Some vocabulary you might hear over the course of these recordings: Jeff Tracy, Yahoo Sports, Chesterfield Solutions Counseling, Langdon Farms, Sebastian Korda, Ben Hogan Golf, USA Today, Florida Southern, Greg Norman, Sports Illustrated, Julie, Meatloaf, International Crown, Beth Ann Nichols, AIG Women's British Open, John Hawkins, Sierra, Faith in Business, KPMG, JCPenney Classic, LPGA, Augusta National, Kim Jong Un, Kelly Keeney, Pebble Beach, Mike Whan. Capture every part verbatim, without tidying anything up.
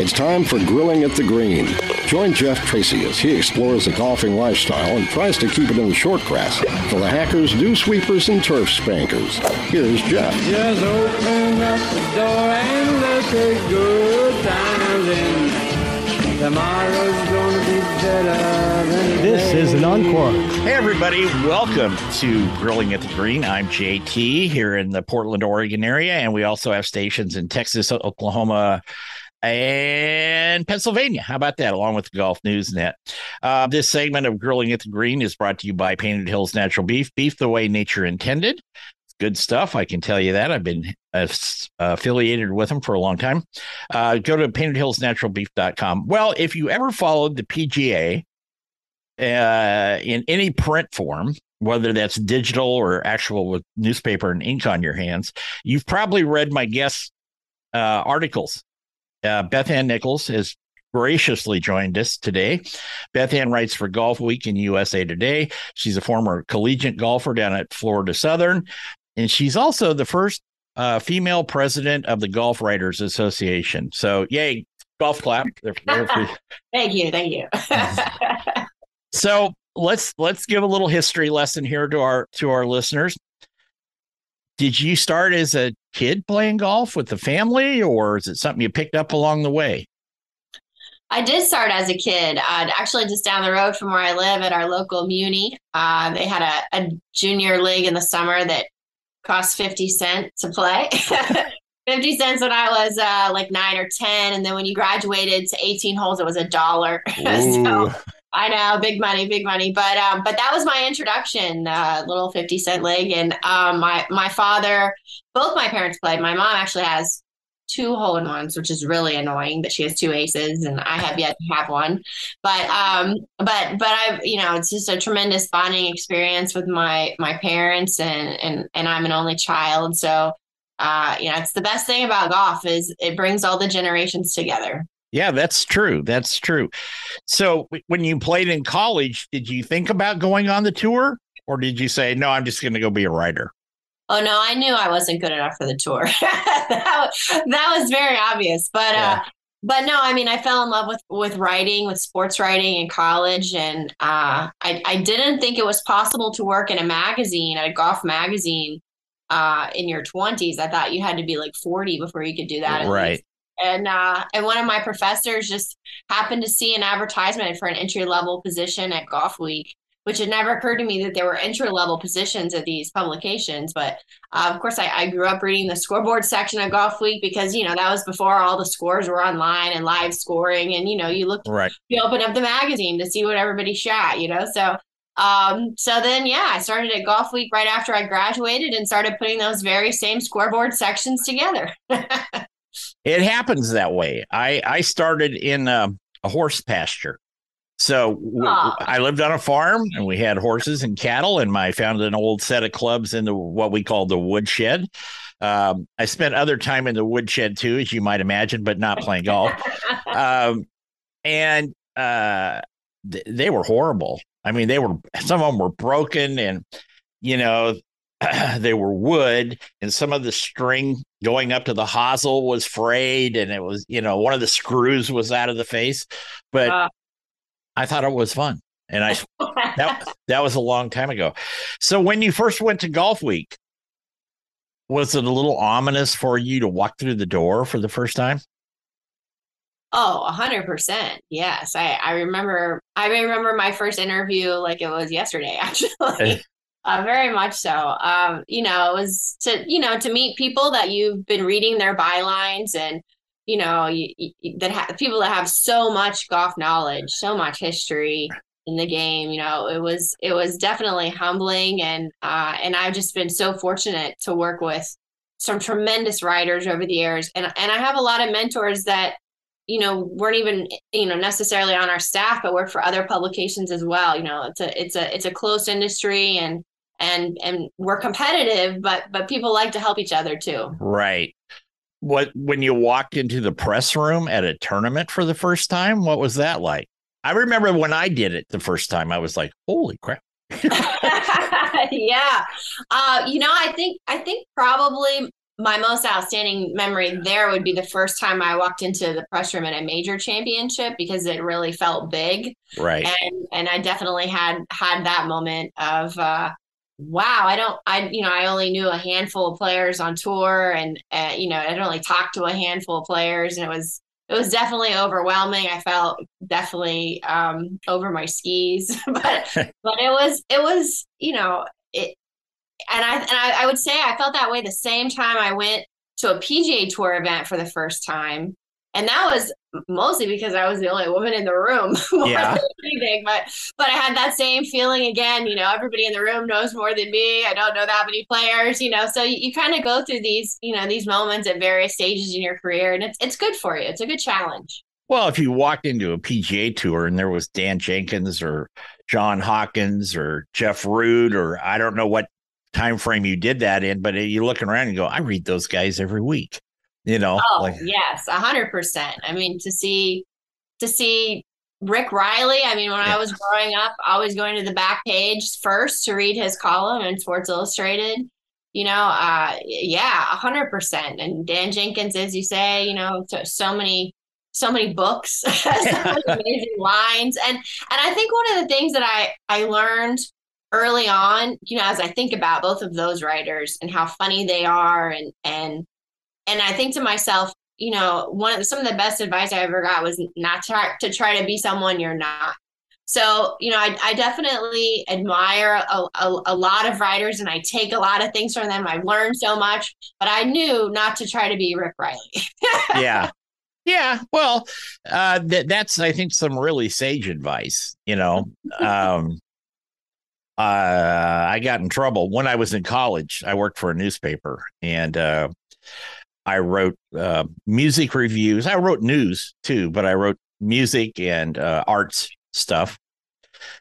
It's time for Grilling at the Green. Join Jeff Tracy as he explores the golfing lifestyle and tries to keep it in the short grass for the hackers, dew sweepers, and turf spankers. Here's Jeff. Just open up the door and let's take good times in. Tomorrow's gonna be better than today. This is an encore. Hey, everybody. Welcome to Grilling at the Green. I'm J T here in the Portland, Oregon area, and we also have stations in Texas, Oklahoma, and Pennsylvania. How about that? Along with the Golf News Net. Uh, this segment of Grilling at the Green is brought to you by Painted Hills Natural Beef. Beef the way nature intended. Good stuff. I can tell you that. I've been uh, affiliated with them for a long time. Uh, go to painted hills natural beef dot com. Well, if you ever followed the P G A uh, in any print form, whether that's digital or actual with newspaper and ink on your hands, you've probably read my guest uh, articles. Uh, Beth Ann Nichols has graciously joined us today. Beth Ann writes for Golf Week and U S A Today. She's a former collegiate golfer down at Florida Southern, and she's also the first uh, female president of the Golf Writers Association. So, yay, golf clap. They're, they're thank you, thank you. So let's let's give a little history lesson here to our to our listeners. Did you start as a kid playing golf with the family, or is it something you picked up along the way? I did start as a kid. Uh, actually, just down the road from where I live at our local Muni, uh, they had a, a junior league in the summer that cost fifty cents to play. fifty cents when I was uh, like nine or ten. And then when you graduated to eighteen holes, it was a dollar. So I know, big money, big money. But um, but that was my introduction, uh, little fifty cent league. And um, my, my father, both my parents played. My mom actually has two hole-in-ones, which is really annoying that she has two aces, and I have yet to have one. But um, but but I've, you know, it's just a tremendous bonding experience with my my parents, and and and I'm an only child. So, uh, you know, it's the best thing about golf is it brings all the generations together. Yeah, that's true. That's true. So when you played in college, did you think about going on the tour, or did you say, no, I'm just going to go be a writer? Oh, no, I knew I wasn't good enough for the tour. that, that was very obvious. But yeah. uh, but no, I mean, I fell in love with with writing, with sports writing in college. And uh, I, I didn't think it was possible to work in a magazine, at a golf magazine uh, in your twenties. I thought you had to be like forty before you could do that. Right. Least. And uh, and one of my professors just happened to see an advertisement for an entry-level position at Golf Week, which had never occurred to me that there were entry-level positions at these publications. But, uh, of course, I, I grew up reading the scoreboard section of Golf Week because, you know, that was before all the scores were online and live scoring. And, you know, you looked, right. You opened up the magazine to see what everybody shot, you know. So, um, so then, yeah, I started at Golf Week right after I graduated and started putting those very same scoreboard sections together. It happens that way. I, I started in a, a horse pasture. So w- I lived on a farm, and we had horses and cattle, and I found an old set of clubs in the, what we called the woodshed. Um, I spent other time in the woodshed, too, as you might imagine, but not playing golf. um, and uh, th- they were horrible. I mean, they were some of them were broken, and, you know, they were wood, and some of the string going up to the hosel was frayed, and it was, you know, one of the screws was out of the face. But uh, I thought it was fun, and I that that was a long time ago. So when you first went to Golf Week, was it a little ominous for you to walk through the door for the first time? Oh, a hundred percent. Yes, I I remember. I remember my first interview like it was yesterday, actually. Uh, very much so. Um, you know, it was to, you know, to meet people that you've been reading their bylines and, you know, you, you, that ha- people that have so much golf knowledge, so much history, in the game. You know, it was it was definitely humbling, and uh, and I've just been so fortunate to work with some tremendous writers over the years, and and I have a lot of mentors that, you know, weren't even, you know, necessarily on our staff, but work for other publications as well. You know, it's a it's a it's a close industry, and and and we're competitive, but but people like to help each other too. Right. What when you walked into the press room at a tournament for the first time, what was that like? I remember when I did it the first time, I was like, holy crap. Yeah. Uh, you know, I think I think probably my most outstanding memory there would be the first time I walked into the press room at a major championship, because it really felt big. Right. And and I definitely had had that moment of uh, wow, I don't, I, you know, I only knew a handful of players on tour, and, uh, you know, I'd only talked to a handful of players, and it was, it was definitely overwhelming. I felt definitely um, over my skis, but, but it was, it was, you know, it, and I, and I, I would say I felt that way the same time I went to a P G A Tour event for the first time. And that was mostly because I was the only woman in the room. Yeah. Anything, but but I had that same feeling again. You know, everybody in the room knows more than me. I don't know that many players. You know, so you, you kind of go through these, you know, these moments at various stages in your career, and it's it's good for you. It's a good challenge. Well, if you walked into a P G A Tour and there was Dan Jenkins or John Hawkins or Jeff Rude, or I don't know what time frame you did that in, but you're looking around and go, I read those guys every week. You know, oh, like, yes, a hundred percent. I mean, to see to see Rick Riley. I mean, when yeah. I was growing up, always going to the back page first to read his column in Sports Illustrated. You know, uh, yeah, a hundred percent. And Dan Jenkins, as you say, you know, so, so many, so many books, so many amazing lines. And and I think one of the things that I I learned early on, you know, as I think about both of those writers and how funny they are, and and And I think to myself, you know, one of, some of the best advice I ever got was not to try, to try to be someone you're not. So, you know, I, I definitely admire a, a, a lot of writers, and I take a lot of things from them. I've learned so much, but I knew not to try to be Rick Riley. Yeah. Yeah. Well, uh, th- that's, I think, some really sage advice, you know. um, uh, I got in trouble when I was in college. I worked for a newspaper, and uh I wrote uh, music reviews. I wrote news too, but I wrote music and uh, arts stuff.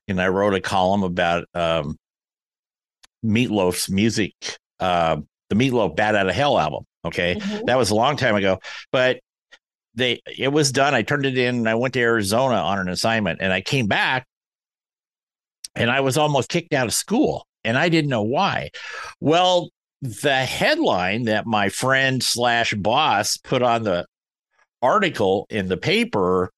And I wrote a column about um, Meatloaf's music, uh, the Meatloaf Bad Out of Hell album. Okay. Mm-hmm. That was a long time ago, but they, it was done. I turned it in and I went to Arizona on an assignment, and I came back and I was almost kicked out of school, and I didn't know why. Well, the headline that my friend slash boss put on the article in the paper,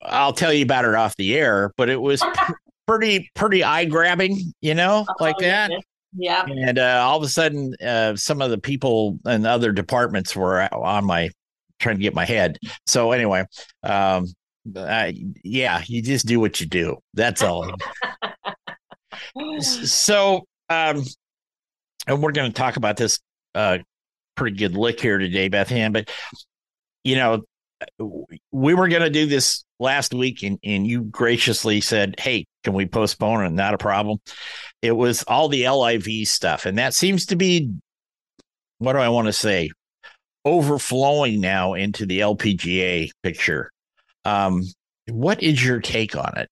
I'll tell you about it off the air, but it was pr- pretty, pretty eye grabbing, you know, oh, like that. Yeah. And uh, all of a sudden, uh, some of the people in other departments were on my trying to get my head. So anyway, um, I, yeah, you just do what you do. That's all. So, um, and we're going to talk about this uh, pretty good lick here today, Beth Ann. But, you know, we were going to do this last week, and, and you graciously said, hey, can we postpone it? Not a problem. It was all the L I V stuff. And that seems to be, what do I want to say, overflowing now into the L P G A picture. Um, what is your take on it?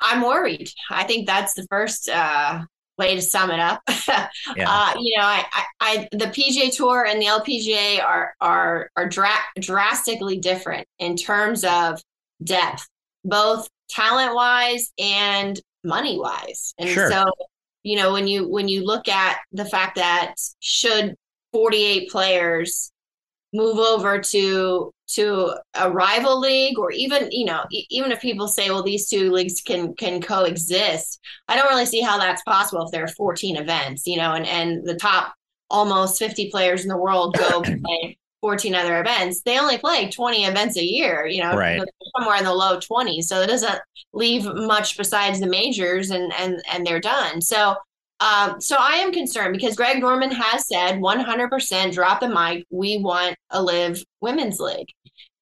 I'm worried. I think that's the first uh... way to sum it up. Yeah. uh, you know, I, I, I, the P G A Tour and the L P G A are are are dra- drastically different in terms of depth, both talent wise and money wise. And sure. So, you know, when you when you look at the fact that should forty-eight players move over to to a rival league, or even, you know, even if people say, well, these two leagues can can coexist, I don't really see how that's possible if there are fourteen events, you know, and, and the top almost fifty players in the world go play fourteen other events. They only play twenty events a year, you know, right. Somewhere in the low twenties. So it doesn't leave much besides the majors, and and and they're done. So Um, so I am concerned because Greg Norman has said one hundred percent drop the mic. We want a live women's league.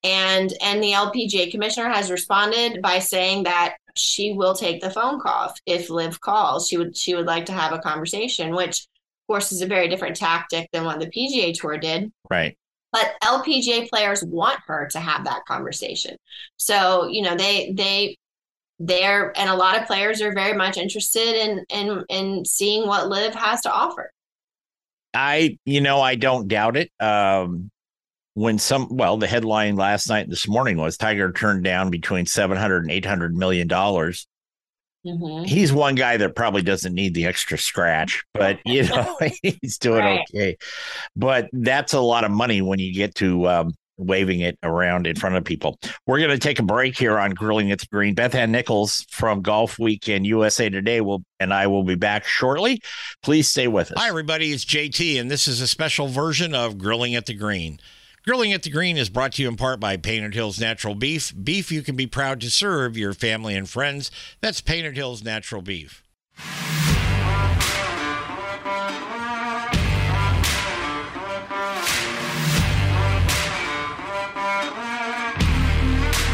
And and the L P G A commissioner has responded by saying that she will take the phone call if Liv calls. She would she would like to have a conversation, which of course is a very different tactic than what the P G A Tour did. Right. But L P G A players want her to have that conversation. So, you know, they they they're and a lot of players are very much interested in in in seeing what Liv has to offer. I, you know, I don't doubt it. Um When some, well, the headline last night and this morning was Tiger turned down between seven hundred and eight hundred million dollars. Mm-hmm. He's one guy that probably doesn't need the extra scratch, but, you know, he's doing right. Okay. But that's a lot of money when you get to um, waving it around in front of people. We're going to take a break here on Grilling at the Green. Beth Ann Nichols from Golf Week and U S A Today will and I will be back shortly. Please stay with us. Hi, everybody. It's J T, and this is a special version of Grilling at the Green. Grilling at the Green is brought to you in part by Painted Hills Natural Beef. Beef you can be proud to serve your family and friends. That's Painted Hills Natural Beef.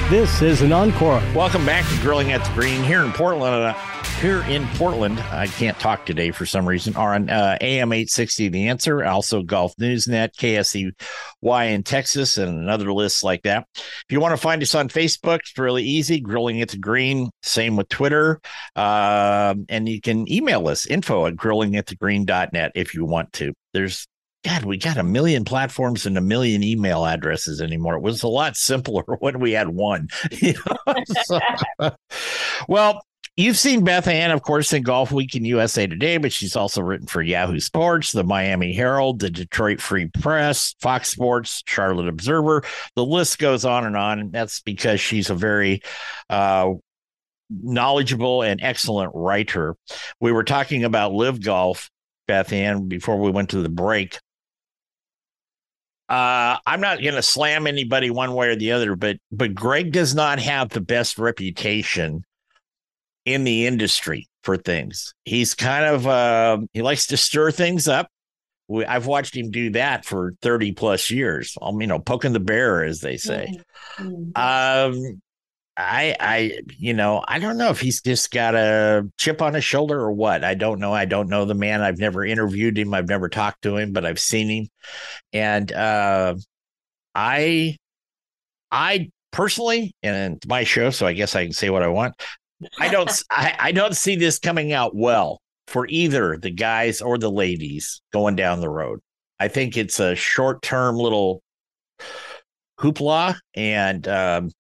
This is an encore. Welcome back to Grilling at the Green here in Portland. Uh, here in Portland, I can't talk today for some reason, are on uh, A M eight sixty, The Answer, also Golf News Net, K S E Y in Texas, and another list like that. If you want to find us on Facebook, it's really easy, Grilling at the Green, same with Twitter. Uh, and you can email us, info at grilling at the green dot net if you want to. There's God, we got a million platforms and a million email addresses anymore. It was a lot simpler when we had one. You know? So, well, you've seen Beth Ann, of course, in Golf Week in U S A Today, but she's also written for Yahoo Sports, the Miami Herald, the Detroit Free Press, Fox Sports, Charlotte Observer. The list goes on and on, and that's because she's a very uh, knowledgeable and excellent writer. We were talking about Live Golf, Beth Ann, before we went to the break. Uh, I'm not going to slam anybody one way or the other, but but Greg does not have the best reputation in the industry for things. He's kind of uh, he likes to stir things up. We, I've watched him do that for thirty plus years. I'm, you know, poking the bear, as they say. Mm-hmm. Um, I I you know, I don't know if he's just got a chip on his shoulder or what. I don't know. I don't know the man. I've never interviewed him. I've never talked to him, but I've seen him. And uh, I I personally, and it's my show, so I guess I can say what I want. I don't I, I don't see this coming out well for either the guys or the ladies going down the road. I think it's a short-term little hoopla, and um,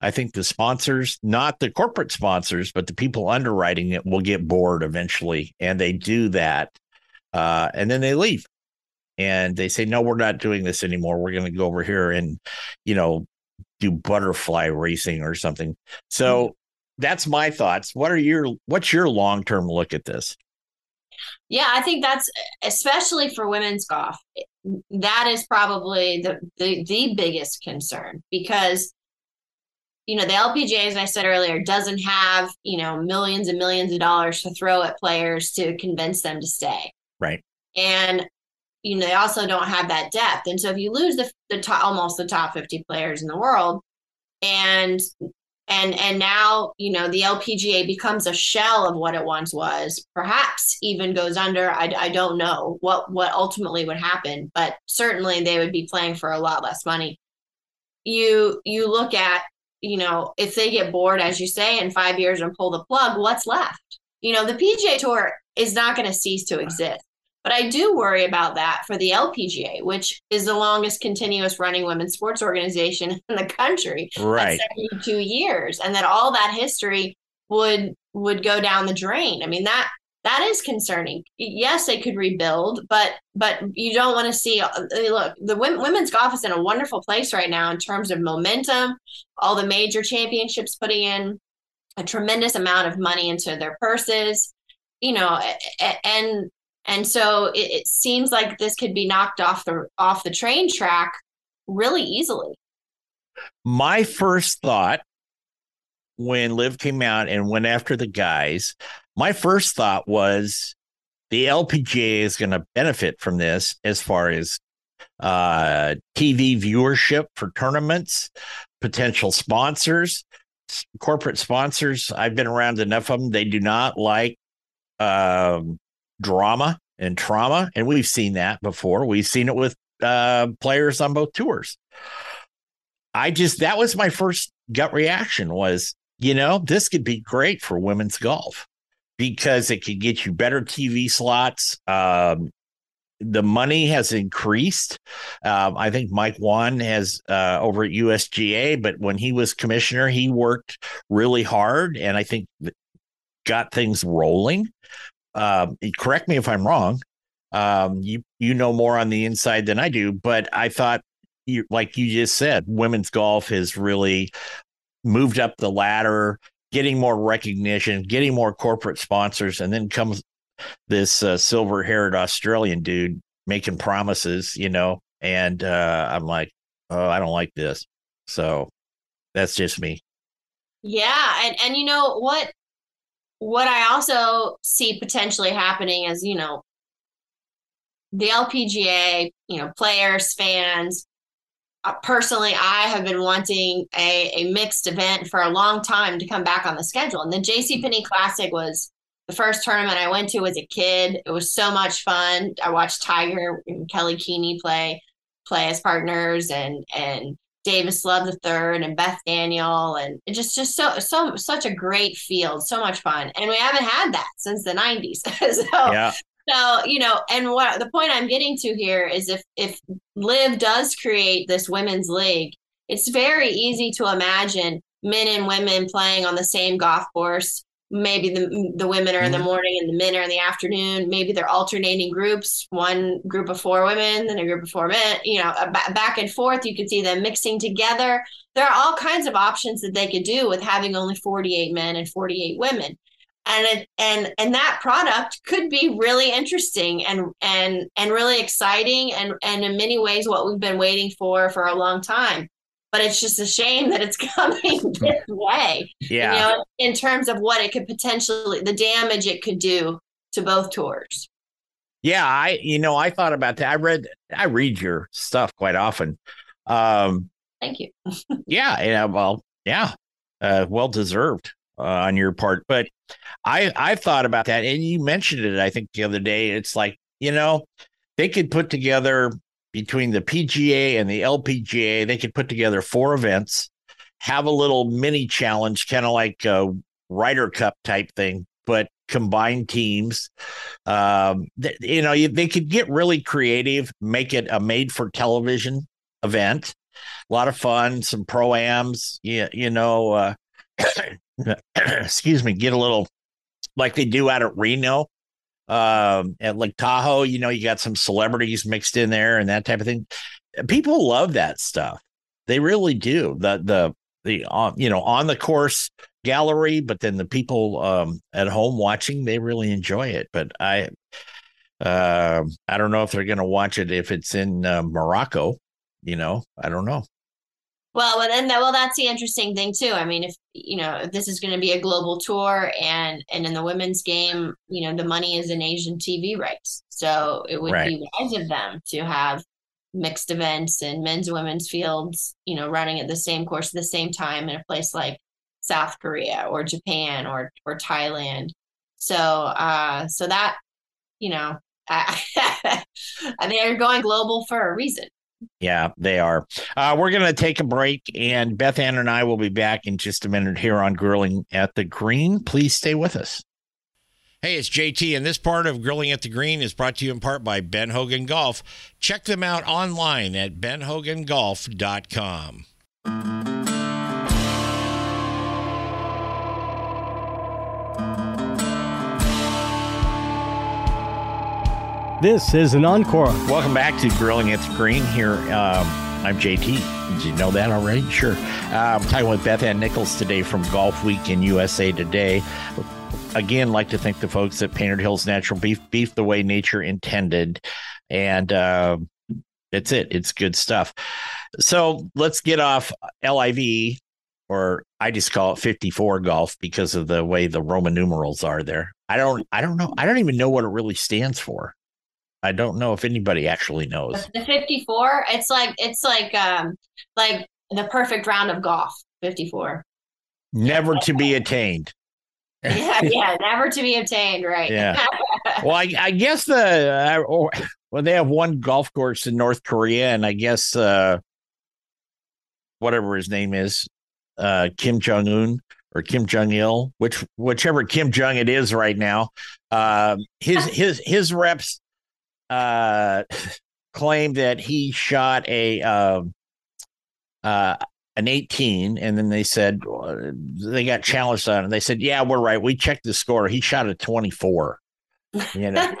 I think the sponsors, not the corporate sponsors, but the people underwriting it will get bored eventually. And they do that. Uh, and then they leave and they say, no, we're not doing this anymore. We're going to go over here and, you know, do butterfly racing or something. So mm-hmm. That's my thoughts. What are your, what's your long-term look at this? Yeah, I think that's, especially for women's golf, that is probably the the, the biggest concern, because you know, the L P G A, as I said earlier, doesn't have, you know, millions and millions of dollars to throw at players to convince them to stay. Right. And, you know, they also don't have that depth. And so if you lose the, the top, almost the top fifty players in the world, and, and, and now, you know, the L P G A becomes a shell of what it once was, perhaps even goes under. I, I don't know what, what ultimately would happen, but certainly they would be playing for a lot less money. You, you look at, you know, if they get bored, as you say, in five years and pull the plug, what's left? You know, the P G A Tour is not going to cease to exist. But I do worry about that for the L P G A, which is the longest continuous running women's sports organization in the country. Right. At seventy-two years. And that all that history would would go down the drain. I mean, that that is concerning. Yes, they could rebuild, but but you don't want to see. Look, the women's golf is in a wonderful place right now in terms of momentum, all the major championships putting in a tremendous amount of money into their purses, you know, and and so it, it seems like this could be knocked off the off the train track really easily. My first thought when Liv came out and went after the guys, my first thought was the L P G A is going to benefit from this as far as uh, T V viewership for tournaments, potential sponsors, corporate sponsors. I've been around enough of them. They do not like um, drama and trauma. And we've seen that before. We've seen it with uh, players on both tours. I just, that was my first gut reaction was, you know, this could be great for women's golf because it could get you better T V slots. Um, the money has increased. Um, I think Mike Whan has uh, over at U S G A, but when he was commissioner, he worked really hard and I think got things rolling. Um, correct me if I'm wrong. Um, you, you know more on the inside than I do, but I thought, you, like you just said, women's golf has really moved up the ladder, getting more recognition, getting more corporate sponsors. And then comes this uh, silver haired Australian dude making promises, you know, and uh, I'm like, oh, I don't like this. So that's just me. Yeah. And, and you know what, what I also see potentially happening is, you know, the L P G A, you know, players, fans. Uh, personally, I have been wanting a, a mixed event for a long time to come back on the schedule. And the JCPenney Classic was the first tournament I went to as a kid. It was so much fun. I watched Tiger and Kelly Keeney play play as partners, and and Davis Love the Third and Beth Daniel, and it just just so so such a great field, so much fun. And we haven't had that since the nineties. so yeah. So, you know, and what the point I'm getting to here is if if LIV does create this women's league, it's very easy to imagine men and women playing on the same golf course. Maybe the the women are in the morning and the men are in the afternoon. Maybe they're alternating groups, one group of four women, then a group of four men, you know, back and forth. You could see them mixing together. There are all kinds of options that they could do with having only forty-eight men and forty-eight women. And it, and and that product could be really interesting and and and really exciting and and in many ways what we've been waiting for for a long time. But it's just a shame that it's coming this way. Yeah. You know, in terms of what it could potentially, the damage it could do to both tours. Yeah, I you know I thought about that. I read I read your stuff quite often. Um, Thank you. yeah. Yeah. Well. Yeah. Uh, well deserved. Uh, on your part, but I I thought about that, and you mentioned it. I think the other day, it's like you know they could put together between the P G A and the L P G A, they could put together four events, have a little mini challenge, kind of like a Ryder Cup type thing, but combined teams. Um, th- you know, they could get really creative, make it a made-for-television event, a lot of fun, some pro-ams, you, you know. Uh, excuse me, get a little like they do out at Reno, um, at Lake Tahoe, you know, you got some celebrities mixed in there and that type of thing. People love that stuff. They really do. The, the, the, uh, you know, on the course gallery, but then the people um, at home watching, they really enjoy it. But I, uh, I don't know if they're going to watch it if it's in uh, Morocco, you know, I don't know. Well, and that, well, that's the interesting thing too. I mean, if you know, if this is going to be a global tour, and and in the women's game, you know, the money is in Asian T V rights, so it would right. be wise of them to have mixed events and men's and women's fields, you know, running at the same course at the same time in a place like South Korea or Japan or or Thailand. So, uh, so that you know, I, they're going global for a reason. Yeah, they are. Uh, we're going to take a break, and Beth Ann and I will be back in just a minute here on Grilling at the Green. Please stay with us. Hey, it's J T, and this part of Grilling at the Green is brought to you in part by Ben Hogan Golf. Check them out online at ben hogan golf dot com. This is an encore. Welcome back to Grilling at the Green here. Um, I'm J T. Did you know that already? Sure. Uh, I'm talking with Beth Ann Nichols today from Golf Week and U S A Today. Again, like to thank the folks at Painted Hills Natural Beef, beef the way nature intended. And uh, that's it. It's good stuff. So let's get off L I V, or I just call it fifty-four golf because of the way the Roman numerals are there. I don't, I don't know. I don't even know what it really stands for. I don't know if anybody actually knows. The fifty-four, it's like it's like um like the perfect round of golf. fifty-four, never to be attained. yeah, yeah, never to be obtained, right? Yeah. Well, I, I guess the uh, well, they have one golf course in North Korea, and I guess uh, whatever his name is, uh, Kim Jong Un or Kim Jong Il, which whichever Kim Jong it is right now, uh, his his his reps uh, claim that he shot a uh, uh, an eighteen, and then they said they got challenged on it. They said, yeah, we're right. We checked the score. He shot a twenty-four. You know,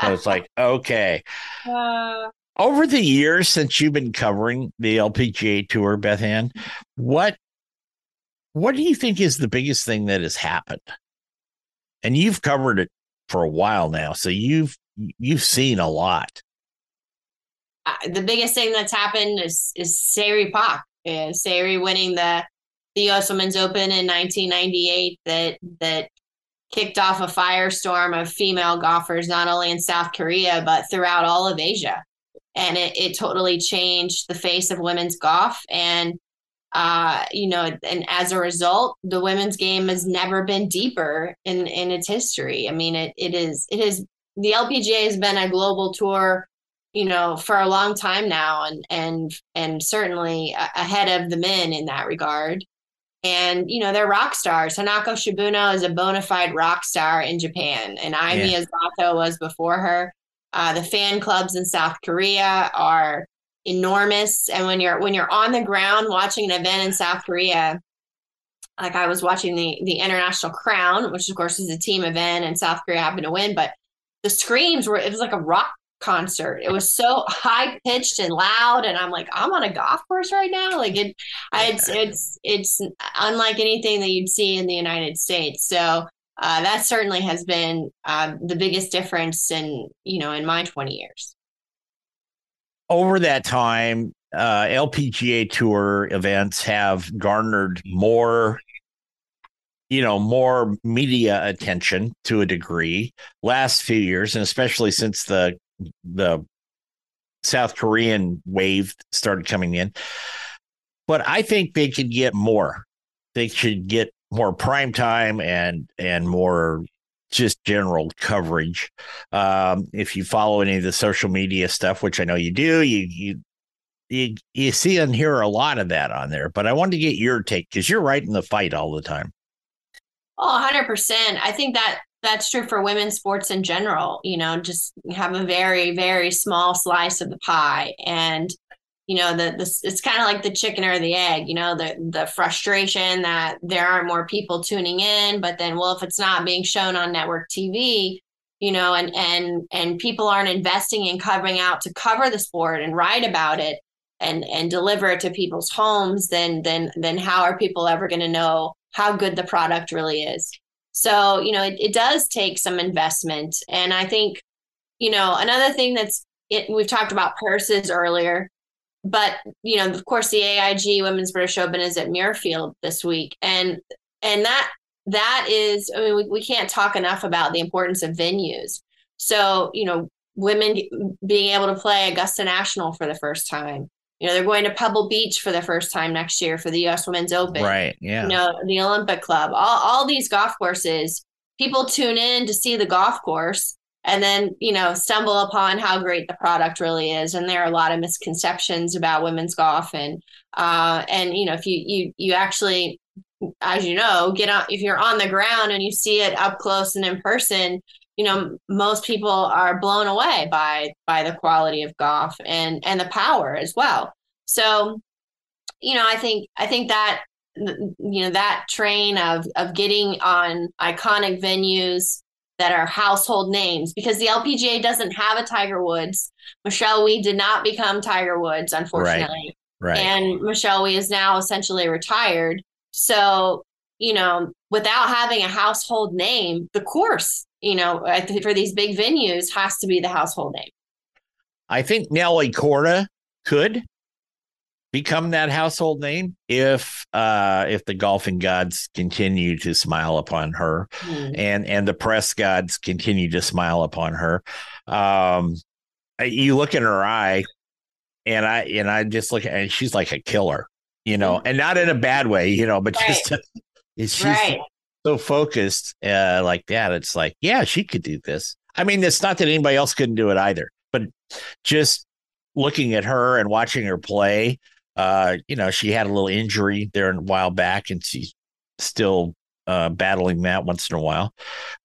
so it's like, okay. Uh, Over the years since you've been covering the L P G A Tour, Beth Ann, what what do you think is the biggest thing that has happened? And you've covered it for a while now, so you've you've seen a lot. Uh, the biggest thing that's happened is is Sayri Pak. Yeah, Sayri winning the the U S Women's Open in nineteen ninety-eight that that kicked off a firestorm of female golfers, not only in South Korea, but throughout all of Asia. And it, it totally changed the face of women's golf. And, uh, you know, and as a result, the women's game has never been deeper in, in its history. I mean, it it is, it is, the L P G A has been a global tour, you know, for a long time now, and and and certainly ahead of the men in that regard. And, you know, they're rock stars. Hanako Shibuno is a bona fide rock star in Japan, and Ai yeah. Miyazato was before her. Uh, the fan clubs in South Korea are enormous. And when you're when you're on the ground watching an event in South Korea, like I was watching the the International Crown, which of course is a team event, and South Korea happened to win, but the screams were, it was like a rock concert. It was so high pitched and loud, and I'm like, I'm on a golf course right now. Like it, it's it's it's unlike anything that you'd see in the United States. So uh, that certainly has been uh, the biggest difference in you know in my twenty years. Over that time, uh, L P G A Tour events have garnered more. You know, more media attention to a degree last few years, and especially since the the South Korean wave started coming in. But I think they could get more. They should get more prime time and and more just general coverage. Um, if you follow any of the social media stuff, which I know you do, you you you, you see and hear a lot of that on there. But I wanted to get your take because you're right in the fight all the time. Oh, one hundred percent. I think that that's true for women's sports in general. You know, just have a very, very small slice of the pie. And, you know, the, the it's kind of like the chicken or the egg, you know, the the frustration that there aren't more people tuning in. But then, well, if it's not being shown on network T V, you know, and and and people aren't investing in covering out to cover the sport and write about it and and deliver it to people's homes, then then then how are people ever going to know how good the product really is? So, you know, it, it does take some investment. And I think, you know, another thing that's, it, we've talked about purses earlier, but, you know, of course, the A I G Women's British Open is at Muirfield this week. And, and that, that is, I mean, we, we can't talk enough about the importance of venues. So, you know, women being able to play Augusta National for the first time. You know, they're going to Pebble Beach for the first time next year for the U S Women's Open. Right, yeah. You know, the Olympic Club, all all these golf courses, people tune in to see the golf course and then, you know, stumble upon how great the product really is. And there are a lot of misconceptions about women's golf. And, uh, and you know, if you, you, you actually, as you know, get on, if you're on the ground and you see it up close and in person, you know, most people are blown away by by the quality of golf and and the power as well. So, you know, I think I think that, you know, that train of of getting on iconic venues that are household names, because the L P G A doesn't have a Tiger Woods. Michelle Wee did not become Tiger Woods, unfortunately. Right. Right. And Michelle Wee is now essentially retired. So, you know, without having a household name, the course, you know, I think for these big venues has to be the household name. I think Nelly Korda could become that household name if uh, if the golfing gods continue to smile upon her, mm. and and the press gods continue to smile upon her. Um, you look in her eye, and I and I just look at, and she's like a killer, you know, and not in a bad way, you know, but right. just she's right. so focused uh, like that. It's like, yeah, she could do this. I mean, it's not that anybody else couldn't do it either, but just looking at her and watching her play, uh, you know, she had a little injury there a while back, and she's still uh, battling that once in a while.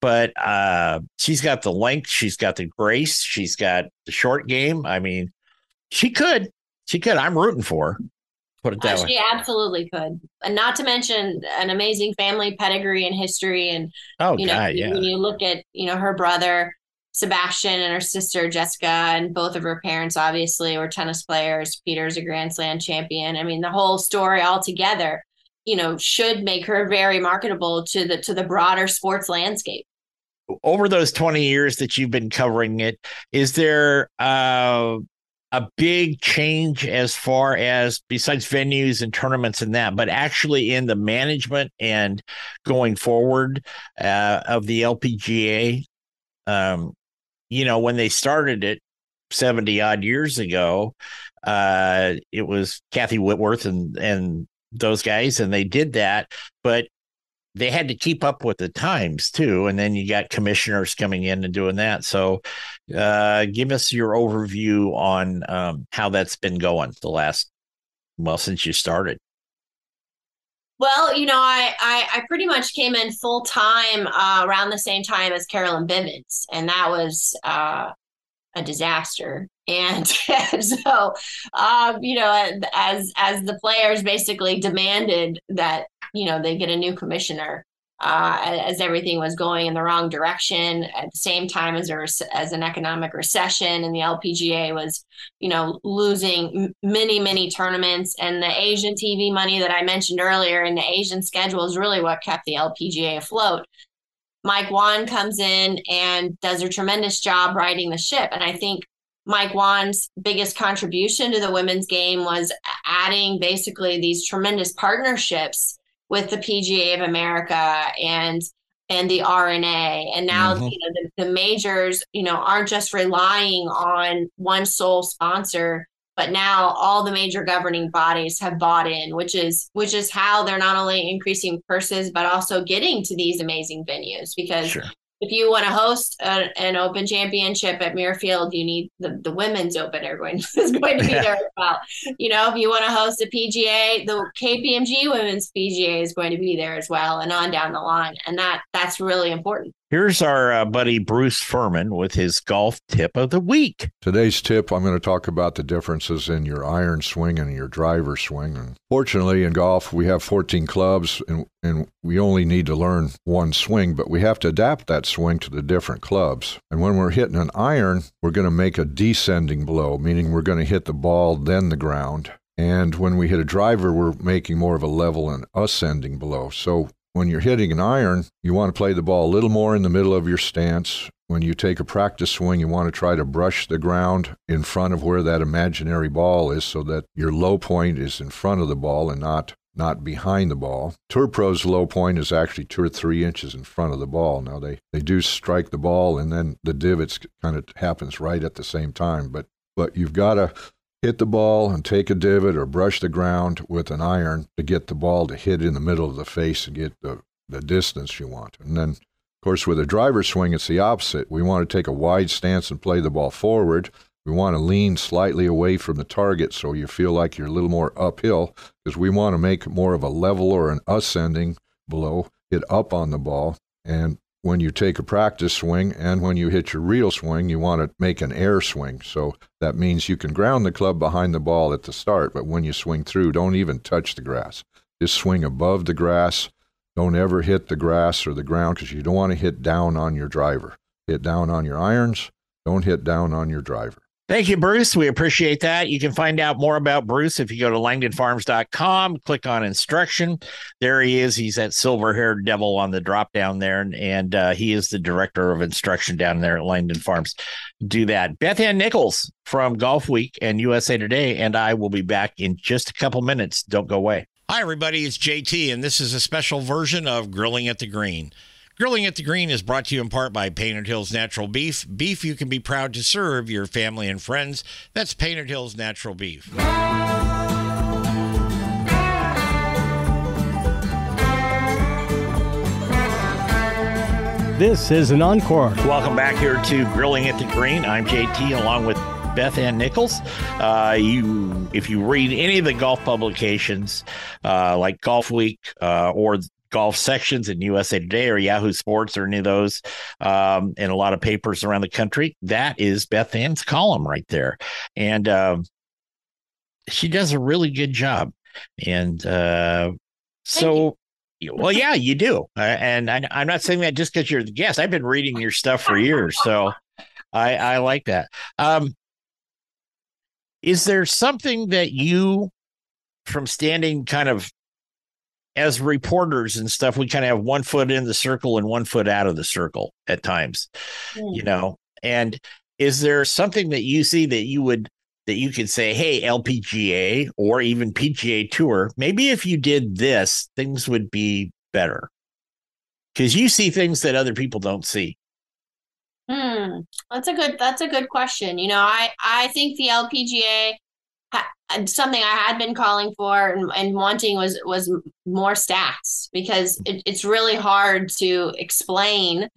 But uh, she's got the length, she's got the grace, she's got the short game. I mean, she could, she could. I'm rooting for her. Put it that oh, way. She absolutely could, and not to mention an amazing family pedigree and history. And oh, you know, God, yeah. when you look at you know her brother Sebastian and her sister Jessica, and both of her parents obviously were tennis players. Peter's a Grand Slam champion. I mean, the whole story altogether, you know, should make her very marketable to the to the broader sports landscape. Over those twenty years that you've been covering it, is there uh, a big change as far as, besides venues and tournaments and that, but actually in the management and going forward uh, of the L P G A? Um, you know, when they started it seventy odd years ago, uh, it was Kathy Whitworth and, and those guys, and they did that, but they had to keep up with the times too. And then you got commissioners coming in and doing that. So uh, give us your overview on um, how that's been going the last, well, since you started. Well, you know, I, I, I pretty much came in full time uh, around the same time as Carolyn Bivens, and that was uh, a disaster. And, and so, um, you know, as as the players basically demanded that, you know, they get a new commissioner, uh, as everything was going in the wrong direction at the same time as there was, as an economic recession, and the L P G A was, you know, losing many, many tournaments, and the Asian T V money that I mentioned earlier and the Asian schedule is really what kept the L P G A afloat. Mike Whan comes in and does a tremendous job riding the ship. And I think Mike Whan's biggest contribution to the women's game was adding basically these tremendous partnerships with the P G A of America and and the R N A. And now mm-hmm. you know, the, the majors, you know, aren't just relying on one sole sponsor, but now all the major governing bodies have bought in, which is which is how they're not only increasing purses, but also getting to these amazing venues. Because sure. if you want to host a, an Open Championship at Muirfield, you need the, the Women's Open are going to, is going to be there as well. You know, if you want to host a P G A, the K P M G Women's P G A is going to be there as well, and on down the line. And that that's really important. Here's our uh, buddy Bruce Furman with his golf tip of the week. Today's tip, I'm going to talk about the differences in your iron swing and your driver swing. And fortunately, in golf, we have fourteen clubs, and, and we only need to learn one swing, but we have to adapt that swing to the different clubs. And when we're hitting an iron, we're going to make a descending blow, meaning we're going to hit the ball, then the ground. And when we hit a driver, we're making more of a level and ascending blow. So when you're hitting an iron, you want to play the ball a little more in the middle of your stance. When you take a practice swing, you want to try to brush the ground in front of where that imaginary ball is so that your low point is in front of the ball and not, not behind the ball. Tour Pro's low point is actually two or three inches in front of the ball. Now, they, they do strike the ball, and then the divots kind of happens right at the same time. But, but you've got to hit the ball and take a divot or brush the ground with an iron to get the ball to hit in the middle of the face and get the, the distance you want. And then, of course, with a driver swing, it's the opposite. We want to take a wide stance and play the ball forward. We want to lean slightly away from the target so you feel like you're a little more uphill, because we want to make more of a level or an ascending blow, hit up on the ball. And when you take a practice swing and when you hit your real swing, you want to make an air swing. So that means you can ground the club behind the ball at the start, but when you swing through, don't even touch the grass. Just swing above the grass. Don't ever hit the grass or the ground, because you don't want to hit down on your driver. Hit down on your irons. Don't hit down on your driver. Thank you, Bruce. We appreciate that. You can find out more about Bruce if you go to langdon farms dot com, click on instruction. There he is. He's that silver-haired devil on the drop down there, and, and uh, he is the director of instruction down there at Langdon Farms. Do that. Beth Ann Nichols from Golf Week and U S A Today, and I will be back in just a couple minutes. Don't go away. Hi, everybody. It's J T, and this is a special version of Grilling at the Green. Grilling at the Green is brought to you in part by Painted Hills Natural Beef. Beef you can be proud to serve your family and friends. That's Painted Hills Natural Beef. This is an encore. Welcome back here to Grilling at the Green. I'm J T along with Beth Ann Nichols. Uh, you, if you read any of the golf publications uh, like Golf Week uh, or golf sections in U S A Today or Yahoo Sports or any of those, um, and a lot of papers around the country, that is Beth Ann's column right there. And uh, she does a really good job. And uh, so... Well, yeah, you do. Uh, and I, I'm not saying that just because you're the guest. I've been reading your stuff for years, so I, I like that. Um, is there something that you, from standing kind of as reporters and stuff, we kind of have one foot in the circle and one foot out of the circle at times, mm. you know? And is there something that you see that you would, that you could say, hey, L P G A or even P G A Tour, maybe if you did this, things would be better? Because you see things that other people don't see. Mm, that's a good, that's a good question. You know, I, I think the L P G A, ha- something I had been calling for and, and wanting was, was more stats, because it, it's really hard to explain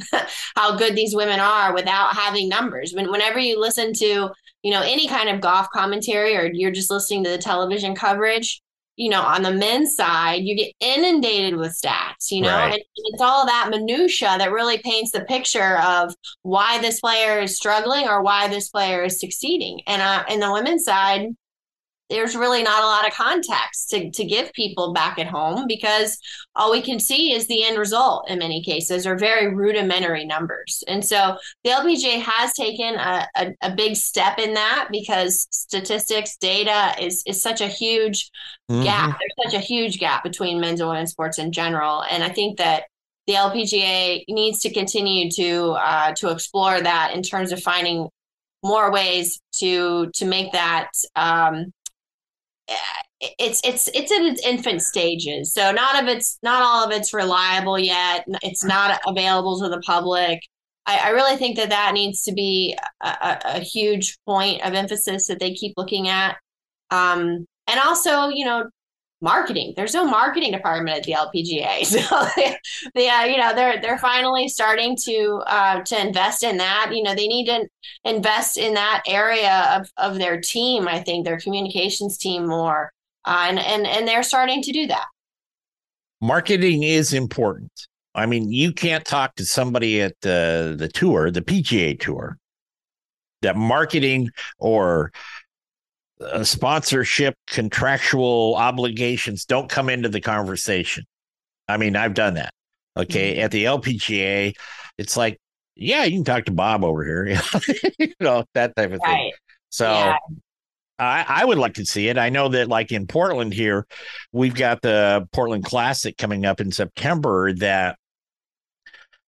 how good these women are without having numbers. When, whenever you listen to, you know, any kind of golf commentary, or you're just listening to the television coverage, you know, on the men's side, you get inundated with stats, you know, right. And it's all that minutia that really paints the picture of why this player is struggling or why this player is succeeding. And uh, in the women's side, there's really not a lot of context to, to give people back at home, because all we can see is the end result in many cases, or very rudimentary numbers. And so the L P G A has taken a, a, a big step in that, because statistics, data is, is such a huge mm-hmm. gap. There's such a huge gap between men's and women's sports in general. And I think that the L P G A needs to continue to uh, to explore that in terms of finding more ways to, to make that um, it's it's it's in its infant stages, so not of it's not all of it's reliable yet. It's not available to the public. I, I really think that that needs to be a, a, a huge point of emphasis that they keep looking at. Um, and also, you know, marketing. There's no marketing department at the L P G A, so they, they uh, you know, they're they're finally starting to uh, to invest in that. You know, they need to invest in that area of, of their team. I think their communications team more, uh, and and and they're starting to do that. Marketing is important. I mean, you can't talk to somebody at the the tour, the P G A Tour, that marketing or Uh, sponsorship contractual obligations don't come into the conversation. I mean, I've done that. Okay. Mm-hmm. At the L P G A, it's like, yeah, you can talk to Bob over here, you know, that type of right. thing. So yeah. I, I would like to see it. I know that like in Portland here, we've got the Portland Classic coming up in September, that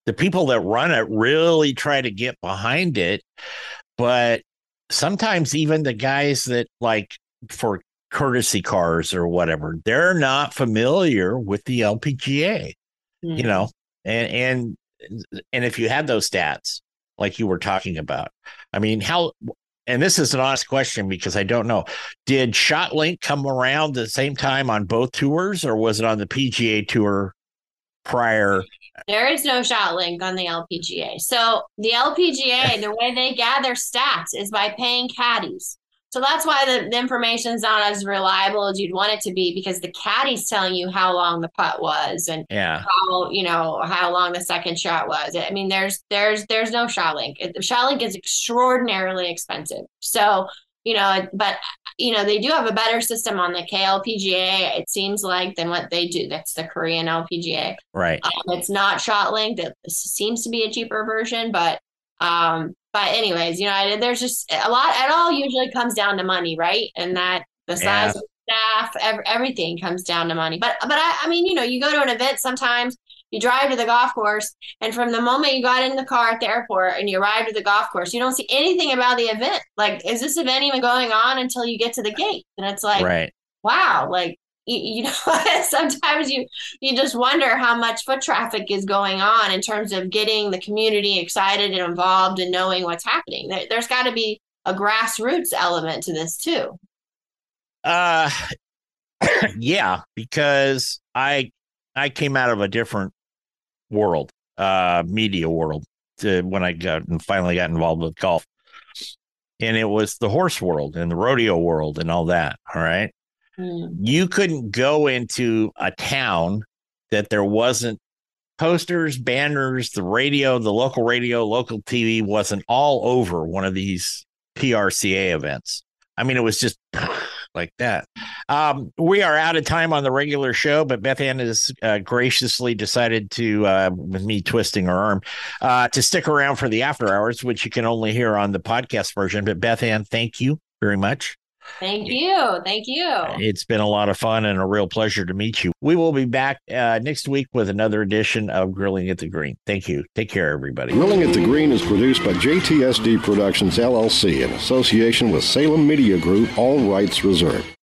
the people that run it really try to get behind it, but sometimes even the guys that like for courtesy cars or whatever, they're not familiar with the L P G A, mm-hmm. you know, and, and, and if you had those stats, like you were talking about, I mean, how, and this is an honest question because I don't know, did Shot Link come around the same time on both tours, or was it on the P G A Tour prior? There is no Shot Link on the L P G A. So the L P G A, the way they gather stats is by paying caddies. So that's why the, the information's not as reliable as you'd want it to be, because the caddy's telling you how long the putt was and yeah. how, you know, how long the second shot was. I mean, there's there's there's no Shot Link. Shot Link is extraordinarily expensive. So, you know, but you know, they do have a better system on the K L P G A, it seems like, than what they do. That's the Korean L P G A. Right. Um, it's not Shot Link. That seems to be a cheaper version, but, um, but anyways, you know, I, there's just a lot, it all usually comes down to money, right? And that the size yeah. of the staff, ev- everything comes down to money. But, but I, I mean, you know, you go to an event sometimes, you drive to the golf course, and from the moment you got in the car at the airport and you arrived at the golf course, you don't see anything about the event. Like, is this event even going on until you get to the gate? And it's like, right. wow, like you know, sometimes you, you just wonder how much foot traffic is going on in terms of getting the community excited and involved and knowing what's happening. There, there's got to be a grassroots element to this too. Uh, yeah, because I, I came out of a different world, uh, media world to, when I got and finally got involved with golf, and it was the horse world and the rodeo world and all that. All right. You couldn't go into a town that there wasn't posters, banners, the radio, the local radio, local T V wasn't all over one of these P R C A events. I mean, it was just like that. Um, we are out of time on the regular show, but Beth Ann has uh, graciously decided to, uh, with me twisting her arm, uh, to stick around for the after hours, which you can only hear on the podcast version. But Beth Ann, thank you very much. Thank you. Thank you. It's been a lot of fun and a real pleasure to meet you. We will be back uh, next week with another edition of Grilling at the Green. Thank you. Take care, everybody. Grilling at the Green is produced by J T S D Productions, L L C, in association with Salem Media Group, all rights reserved.